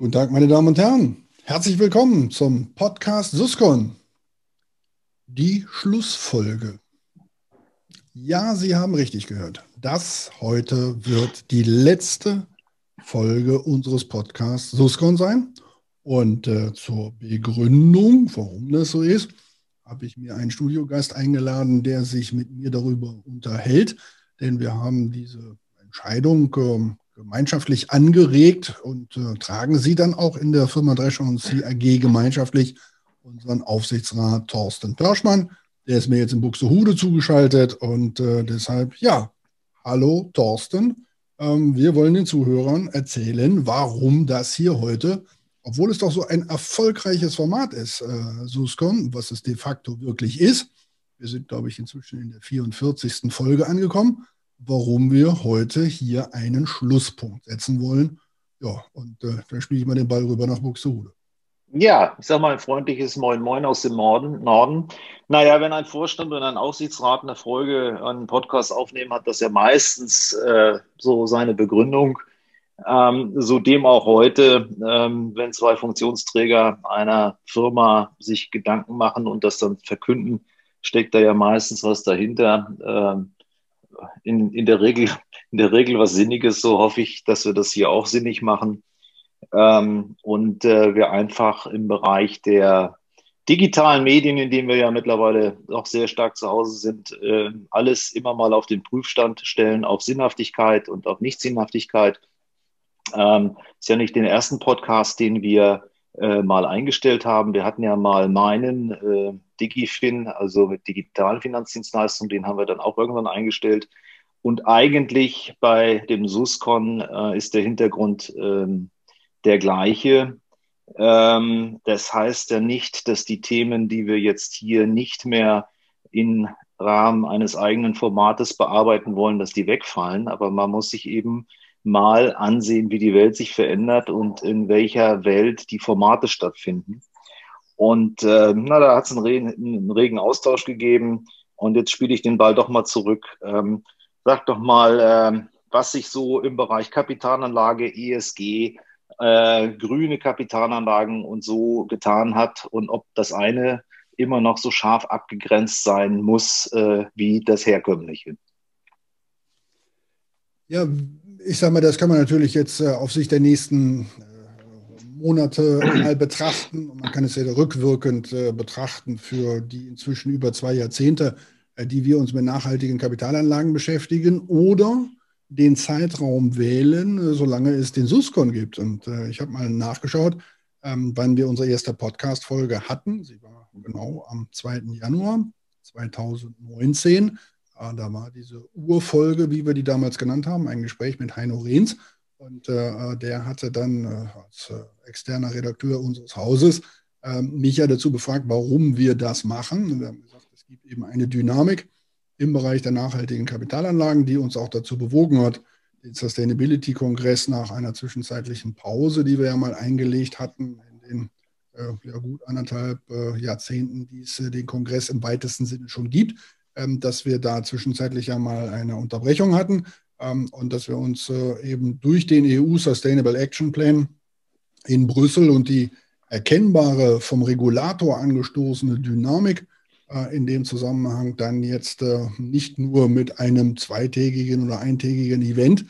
Guten Tag, meine Damen und Herren. Herzlich willkommen zum Podcast SUSCon. Die Schlussfolge. Ja, Sie haben richtig gehört. Das heute wird die letzte Folge unseres Podcasts SUSCon sein. Und zur Begründung, warum das so ist, habe ich mir einen Studiogast eingeladen, der sich mit mir darüber unterhält. Denn wir haben diese Entscheidung gemeinschaftlich angeregt und tragen sie dann auch in der Firma Drescher und CAG gemeinschaftlich unseren Aufsichtsrat Thorsten Pörschmann. Der ist mir jetzt in Buxtehude zugeschaltet und deshalb, ja, hallo Thorsten. Wir wollen den Zuhörern erzählen, warum das hier heute, obwohl es doch so ein erfolgreiches Format ist, SUSCon, was es de facto wirklich ist. Wir sind, glaube ich, inzwischen in der 44. Folge angekommen. Warum wir heute hier einen Schlusspunkt setzen wollen. Ja, und dann spiele ich mal den Ball rüber nach Buxtehude. Ja, ich sage mal ein freundliches Moin Moin aus dem Norden. Naja, wenn ein Vorstand und ein Aufsichtsrat eine Folge, einen Podcast aufnehmen, hat das ja meistens so seine Begründung. So dem auch heute, wenn zwei Funktionsträger einer Firma sich Gedanken machen und das dann verkünden, steckt da ja meistens was dahinter. In der Regel was Sinniges, so hoffe ich, dass wir das hier auch sinnig machen und wir einfach im Bereich der digitalen Medien, in dem wir ja mittlerweile auch sehr stark zu Hause sind, alles immer mal auf den Prüfstand stellen, auf Sinnhaftigkeit und auf Nichtsinnhaftigkeit. Ist ja nicht den ersten Podcast, den wir mal eingestellt haben. Wir hatten ja mal meinen Digifin, also mit digitalen Finanzdienstleistungen, den haben wir dann auch irgendwann eingestellt. Und eigentlich bei dem SUSCon ist der Hintergrund der gleiche. Das heißt ja nicht, dass die Themen, die wir jetzt hier nicht mehr im Rahmen eines eigenen Formates bearbeiten wollen, dass die wegfallen. Aber man muss sich eben mal ansehen, wie die Welt sich verändert und in welcher Welt die Formate stattfinden. Und da hat es einen regen Austausch gegeben. Und jetzt spiele ich den Ball doch mal zurück. Sag doch mal, was sich so im Bereich Kapitalanlage, ESG, grüne Kapitalanlagen und so getan hat und ob das eine immer noch so scharf abgegrenzt sein muss wie das herkömmliche. Ja, ich sage mal, das kann man natürlich jetzt auf Sicht der nächsten Monate mal betrachten. Und man kann es ja rückwirkend betrachten für die inzwischen über 2 Jahrzehnte, die wir uns mit nachhaltigen Kapitalanlagen beschäftigen oder den Zeitraum wählen, solange es den SUSCon gibt. Und ich habe mal nachgeschaut, wann wir unsere erste Podcast-Folge hatten. Sie war genau am 2. Januar 2019. Da war diese Urfolge, wie wir die damals genannt haben, ein Gespräch mit Heino Rehns. Und der hatte dann als externer Redakteur unseres Hauses mich ja dazu befragt, warum wir das machen. Und wir haben gesagt, es gibt eben eine Dynamik im Bereich der nachhaltigen Kapitalanlagen, die uns auch dazu bewogen hat, den Sustainability-Kongress nach einer zwischenzeitlichen Pause, die wir ja mal eingelegt hatten, in den gut 1,5 Jahrzehnten, die es den Kongress im weitesten Sinne schon gibt, dass wir da zwischenzeitlich ja mal eine Unterbrechung hatten und dass wir uns eben durch den EU Sustainable Action Plan in Brüssel und die erkennbare vom Regulator angestoßene Dynamik in dem Zusammenhang dann jetzt nicht nur mit einem 2-tägigen oder 1-tägigen Event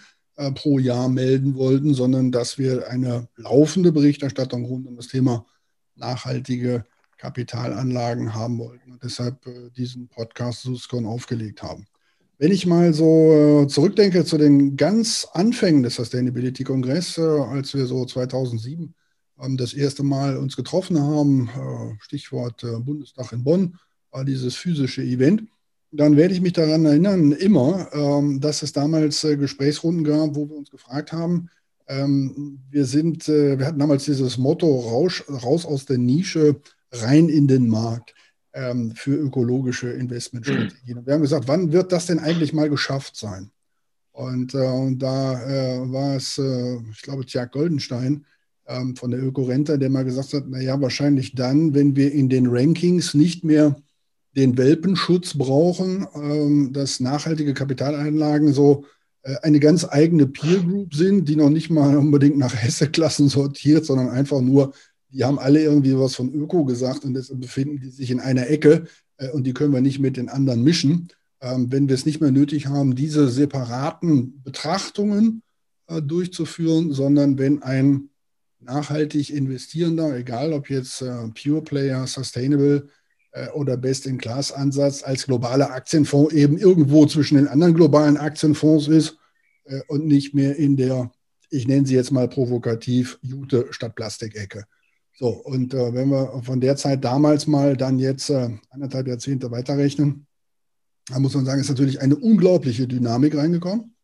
pro Jahr melden wollten, sondern dass wir eine laufende Berichterstattung rund um das Thema nachhaltige Kapitalanlagen haben wollten und deshalb diesen Podcast SUSCon aufgelegt haben. Wenn ich mal so zurückdenke zu den ganz Anfängen des Sustainability-Kongress, als wir so 2007 das erste Mal uns getroffen haben, Stichwort Bundestag in Bonn, war dieses physische Event, dann werde ich mich daran erinnern, immer, dass es damals Gesprächsrunden gab, wo wir uns gefragt haben, wir hatten damals dieses Motto, raus aus der Nische, rein in den Markt für ökologische Investmentstrategien. Und wir haben gesagt, wann wird das denn eigentlich mal geschafft sein? Und da war es, ich glaube, Tja Goldenstein von der Ökorenter, der mal gesagt hat, naja, wahrscheinlich dann, wenn wir in den Rankings nicht mehr den Welpenschutz brauchen, dass nachhaltige Kapitalanlagen so eine ganz eigene Peer Group sind, die noch nicht mal unbedingt nach Hesse-Klassen sortiert, sondern einfach nur, die haben alle irgendwie was von Öko gesagt und deshalb befinden die sich in einer Ecke und die können wir nicht mit den anderen mischen. Wenn wir es nicht mehr nötig haben, diese separaten Betrachtungen durchzuführen, sondern wenn ein nachhaltig investierender, egal ob jetzt Pure Player, Sustainable oder Best-in-Class-Ansatz als globaler Aktienfonds eben irgendwo zwischen den anderen globalen Aktienfonds ist und nicht mehr in der, ich nenne sie jetzt mal provokativ, Jute statt Plastikecke. So, und wenn wir von der Zeit damals mal dann jetzt 1,5 Jahrzehnte weiterrechnen, dann muss man sagen, ist natürlich eine unglaubliche Dynamik reingekommen.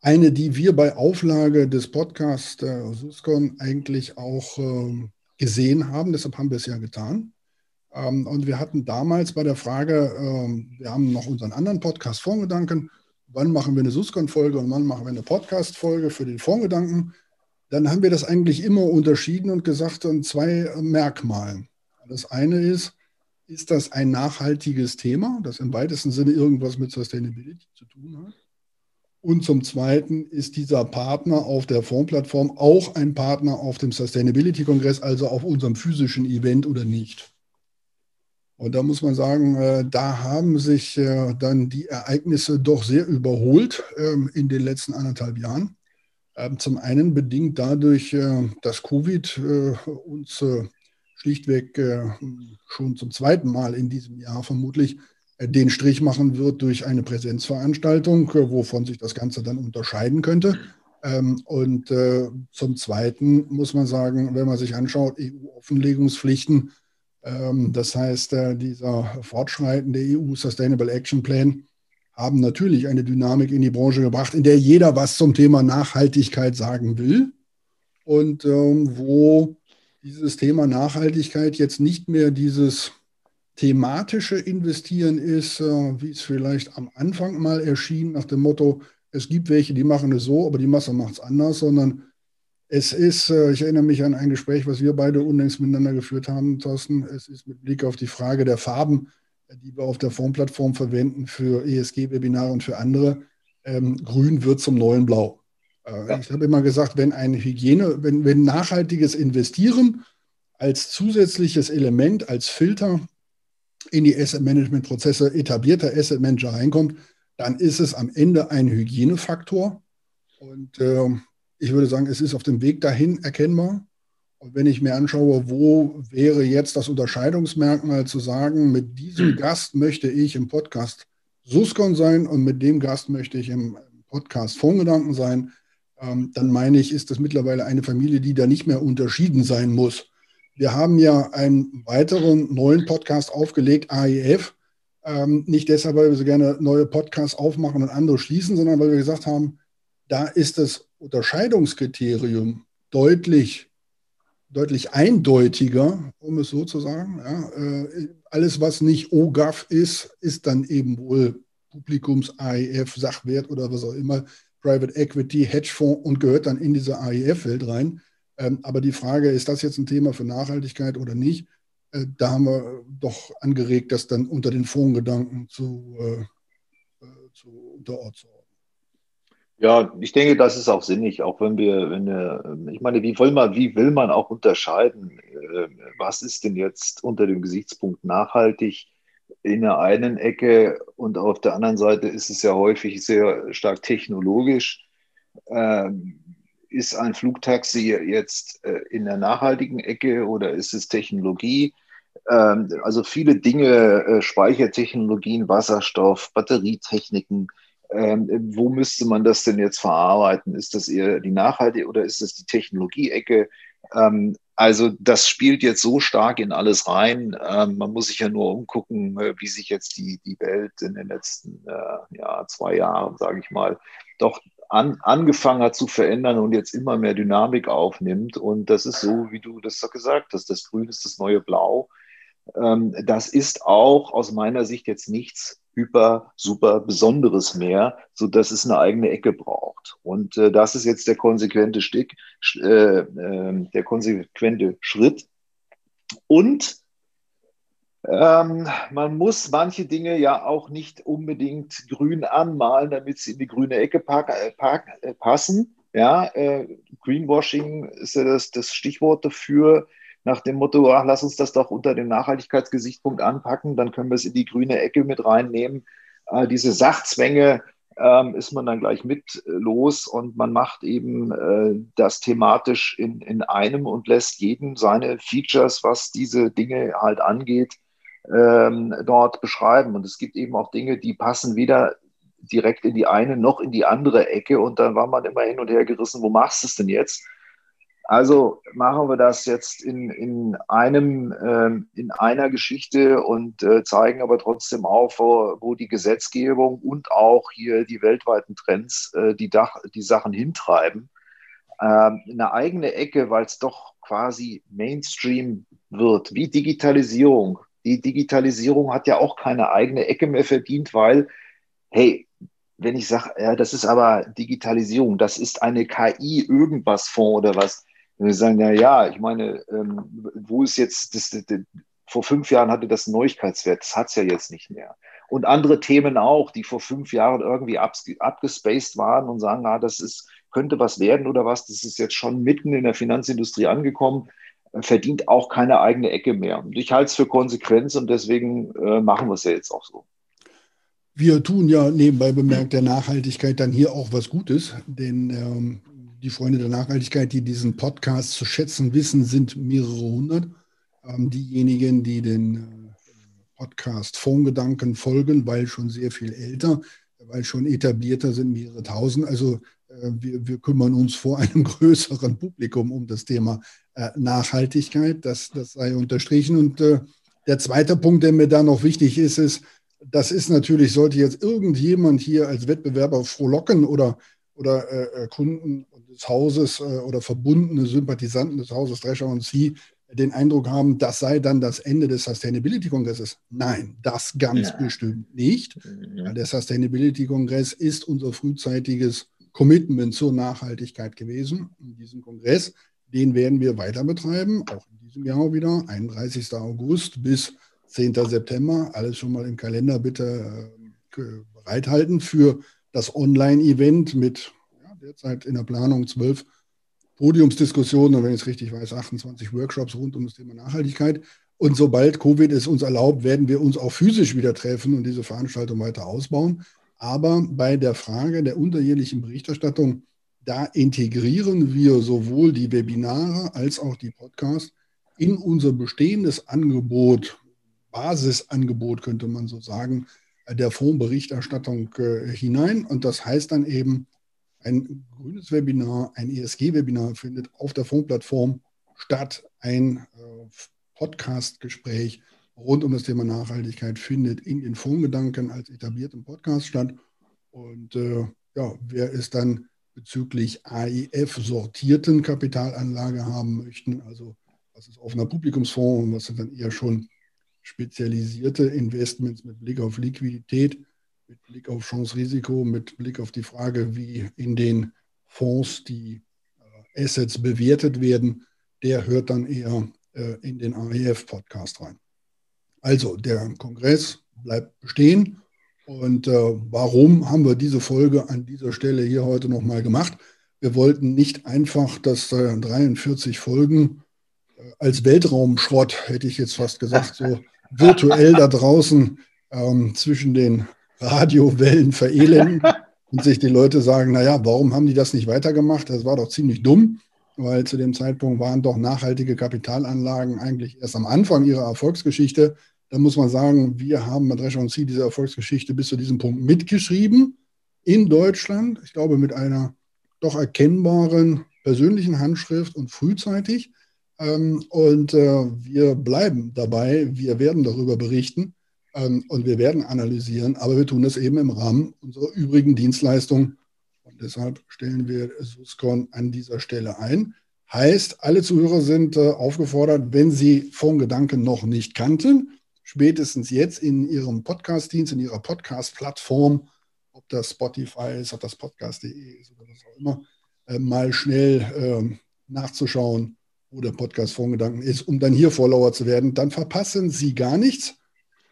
Eine, die wir bei Auflage des Podcasts SUSCon eigentlich auch gesehen haben, deshalb haben wir es ja getan. Und wir hatten damals bei der Frage, wir haben noch unseren anderen Podcast Vongedanken, wann machen wir eine SUSCon-Folge und wann machen wir eine Podcast-Folge für den Vongedanken, dann haben wir das eigentlich immer unterschieden und gesagt an zwei Merkmalen. Das eine ist das ein nachhaltiges Thema, das im weitesten Sinne irgendwas mit Sustainability zu tun hat? Und zum Zweiten ist dieser Partner auf der Fondsplattform auch ein Partner auf dem Sustainability-Kongress, also auf unserem physischen Event oder nicht. Und da muss man sagen, da haben sich dann die Ereignisse doch sehr überholt in den letzten 1,5 Jahren. Zum einen bedingt dadurch, dass Covid uns schlichtweg schon zum zweiten Mal in diesem Jahr vermutlich den Strich machen wird durch eine Präsenzveranstaltung, wovon sich das Ganze dann unterscheiden könnte. Und zum Zweiten muss man sagen, wenn man sich anschaut, EU-Offenlegungspflichten, das heißt, dieser fortschreitende EU Sustainable Action Plan haben natürlich eine Dynamik in die Branche gebracht, in der jeder was zum Thema Nachhaltigkeit sagen will und wo dieses Thema Nachhaltigkeit jetzt nicht mehr dieses thematische Investieren ist, wie es vielleicht am Anfang mal erschien, nach dem Motto, es gibt welche, die machen es so, aber die Masse macht es anders, sondern es ist, ich erinnere mich an ein Gespräch, was wir beide unlängst miteinander geführt haben, Thorsten, es ist mit Blick auf die Frage der Farben, die wir auf der Fondsplattform verwenden für ESG-Webinare und für andere, grün wird zum neuen Blau. Ja. Ich habe immer gesagt, wenn nachhaltiges Investieren als zusätzliches Element, als Filter in die Asset-Management-Prozesse etablierter Asset-Manager reinkommt, dann ist es am Ende ein Hygienefaktor. Und ich würde sagen, es ist auf dem Weg dahin erkennbar. Und wenn ich mir anschaue, wo wäre jetzt das Unterscheidungsmerkmal zu sagen, mit diesem Gast möchte ich im Podcast SUSCon sein und mit dem Gast möchte ich im Podcast Vongedanken sein, dann meine ich, ist das mittlerweile eine Familie, die da nicht mehr unterschieden sein muss. Wir haben ja einen weiteren neuen Podcast aufgelegt, AEF. Nicht deshalb, weil wir so gerne neue Podcasts aufmachen und andere schließen, sondern weil wir gesagt haben, da ist das Unterscheidungskriterium deutlich eindeutiger, um es so zu sagen. Ja, alles, was nicht OGAF ist, ist dann eben wohl Publikums AEF, Sachwert oder was auch immer, Private Equity, Hedgefonds und gehört dann in diese AEF-Welt rein. Aber die Frage, ist das jetzt ein Thema für Nachhaltigkeit oder nicht? Da haben wir doch angeregt, das dann unter den Fondsgedanken zu unterordnen. Ja, ich denke, das ist auch sinnig, auch ich meine, wie will man auch unterscheiden, was ist denn jetzt unter dem Gesichtspunkt nachhaltig in der einen Ecke und auf der anderen Seite ist es ja häufig sehr stark technologisch. Ist ein Flugtaxi jetzt in der nachhaltigen Ecke oder ist es Technologie? Also viele Dinge, Speichertechnologien, Wasserstoff, Batterietechniken, wo müsste man das denn jetzt verarbeiten? Ist das eher die Nachhaltigkeit oder ist das die Technologie-Ecke? Also das spielt jetzt so stark in alles rein. Man muss sich ja nur umgucken, wie sich jetzt die Welt in den letzten 2 Jahren, sage ich mal, doch angefangen hat zu verändern und jetzt immer mehr Dynamik aufnimmt. Und das ist so, wie du das gesagt hast, das Grün ist das neue Blau. Das ist auch aus meiner Sicht jetzt nichts super Besonderes mehr, sodass es eine eigene Ecke braucht. Und das ist jetzt der konsequente Schritt. Und Man muss manche Dinge ja auch nicht unbedingt grün anmalen, damit sie in die grüne Ecke passen. Ja, Greenwashing ist ja das Stichwort dafür, nach dem Motto, ach, lass uns das doch unter dem Nachhaltigkeitsgesichtspunkt anpacken, dann können wir es in die grüne Ecke mit reinnehmen. Diese Sachzwänge ist man dann gleich mit los und man macht eben das thematisch in einem und lässt jedem seine Features, was diese Dinge halt angeht, dort beschreiben. Und es gibt eben auch Dinge, die passen weder direkt in die eine noch in die andere Ecke und dann war man immer hin und her gerissen, wo machst du es denn jetzt? Also machen wir das jetzt in einer Geschichte und zeigen aber trotzdem auf, wo die Gesetzgebung und auch hier die weltweiten Trends die Sachen hintreiben. Eine eigene Ecke, weil es doch quasi Mainstream wird, wie Digitalisierung. Die Digitalisierung hat ja auch keine eigene Ecke mehr verdient, weil, hey, wenn ich sage, ja, das ist aber Digitalisierung, das ist eine KI-Irgendwas-Fonds oder was, wenn wir sagen, naja, ich meine, wo ist jetzt, vor 5 Jahren hatte das einen Neuigkeitswert, das hat es ja jetzt nicht mehr. Und andere Themen auch, die vor 5 Jahren irgendwie abgespaced waren und sagen, na, das ist, könnte was werden oder was, das ist jetzt schon mitten in der Finanzindustrie angekommen, verdient auch keine eigene Ecke mehr. Und ich halte es für konsequent und deswegen machen wir es ja jetzt auch so. Wir tun ja nebenbei bemerkt der Nachhaltigkeit dann hier auch was Gutes, denn die Freunde der Nachhaltigkeit, die diesen Podcast zu schätzen wissen, sind mehrere hundert. Diejenigen, die den Podcast Vongedanken folgen, weil schon sehr viel älter, weil schon etablierter sind, mehrere tausend. Also wir kümmern uns vor einem größeren Publikum um das Thema Nachhaltigkeit. Das sei unterstrichen. Und der zweite Punkt, der mir da noch wichtig ist, das ist natürlich, sollte jetzt irgendjemand hier als Wettbewerber frohlocken oder Kunden des Hauses oder verbundene Sympathisanten des Hauses Drescher und CAG den Eindruck haben, das sei dann das Ende des Sustainability-Kongresses. Nein, das ganz bestimmt nicht. Ja. Der Sustainability-Kongress ist unser frühzeitiges Commitment zur Nachhaltigkeit gewesen. In diesem Kongress, den werden wir weiter betreiben, auch in diesem Jahr wieder, 31. August bis 10. September, alles schon mal im Kalender bitte bereithalten für das Online-Event mit derzeit in der Planung 12 Podiumsdiskussionen und wenn ich es richtig weiß, 28 Workshops rund um das Thema Nachhaltigkeit. Und sobald Covid es uns erlaubt, werden wir uns auch physisch wieder treffen und diese Veranstaltung weiter ausbauen. Aber bei der Frage der unterjährlichen Berichterstattung, da integrieren wir sowohl die Webinare als auch die Podcasts in unser bestehendes Angebot, Basisangebot, könnte man so sagen, der Fondsberichterstattung hinein. Und das heißt dann eben, ein grünes Webinar, ein ESG-Webinar findet auf der Fondsplattform statt. Ein Podcast-Gespräch rund um das Thema Nachhaltigkeit findet in den Fondsgedanken als etabliertem Podcast statt. Und wer es dann bezüglich AEF sortierten Kapitalanlage haben möchten, also was ist offener Publikumsfonds und was sind dann eher schon spezialisierte Investments mit Blick auf Liquidität, mit Blick auf Chance-Risiko, mit Blick auf die Frage, wie in den Fonds die Assets bewertet werden, der hört dann eher in den AEF-Podcast rein. Also der Kongress bleibt bestehen. Und warum haben wir diese Folge an dieser Stelle hier heute nochmal gemacht? Wir wollten nicht einfach, dass 43 Folgen als Weltraumschrott, hätte ich jetzt fast gesagt, so virtuell da draußen zwischen den Radiowellen verelenden und sich die Leute sagen, naja, warum haben die das nicht weitergemacht? Das war doch ziemlich dumm, weil zu dem Zeitpunkt waren doch nachhaltige Kapitalanlagen eigentlich erst am Anfang ihrer Erfolgsgeschichte. Da muss man sagen, wir haben bei Drescher und CAG diese Erfolgsgeschichte bis zu diesem Punkt mitgeschrieben in Deutschland. Ich glaube, mit einer doch erkennbaren persönlichen Handschrift und frühzeitig. Und wir bleiben dabei, wir werden darüber berichten und wir werden analysieren, aber wir tun das eben im Rahmen unserer übrigen Dienstleistung. Und deshalb stellen wir SUSCon an dieser Stelle ein. Heißt, alle Zuhörer sind aufgefordert, wenn sie Vongedanken noch nicht kannten, spätestens jetzt in ihrem Podcast-Dienst, in ihrer Podcast-Plattform, ob das Spotify ist, ob das Podcast.de ist oder was auch immer, mal schnell nachzuschauen, oder Podcast Vongedanken ist, um dann hier Follower zu werden, dann verpassen Sie gar nichts.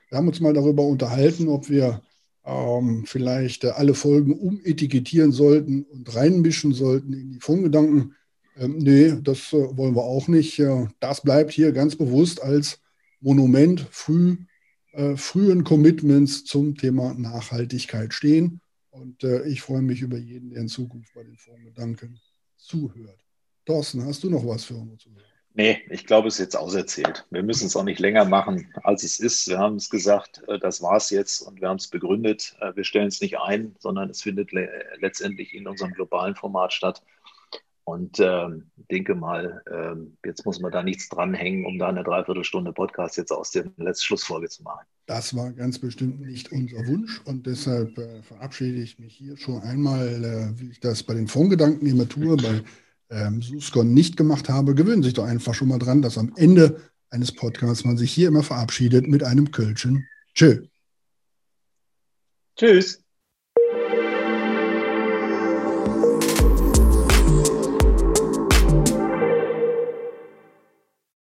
Wir haben uns mal darüber unterhalten, ob wir vielleicht alle Folgen umetikettieren sollten und reinmischen sollten in die Vongedanken. Nee, das wollen wir auch nicht. Das bleibt hier ganz bewusst als Monument frühen Commitments zum Thema Nachhaltigkeit stehen. Und ich freue mich über jeden, der in Zukunft bei den Vongedanken zuhört. Thorsten, hast du noch was für unsere Zuhörer? Nee, ich glaube, es ist jetzt auserzählt. Wir müssen es auch nicht länger machen, als es ist. Wir haben es gesagt, das war es jetzt und wir haben es begründet. Wir stellen es nicht ein, sondern es findet letztendlich in unserem globalen Format statt. Und denke mal, jetzt muss man da nichts dranhängen, um da eine Dreiviertelstunde Podcast jetzt aus der letzten Schlussfolge zu machen. Das war ganz bestimmt nicht unser Wunsch und deshalb verabschiede ich mich hier schon einmal, wie ich das bei den Vongedanken immer tue, bei SUSCon nicht gemacht habe. Gewöhnen Sie sich doch einfach schon mal dran, dass am Ende eines Podcasts man sich hier immer verabschiedet mit einem Kölschen. Tschö. Tschüss.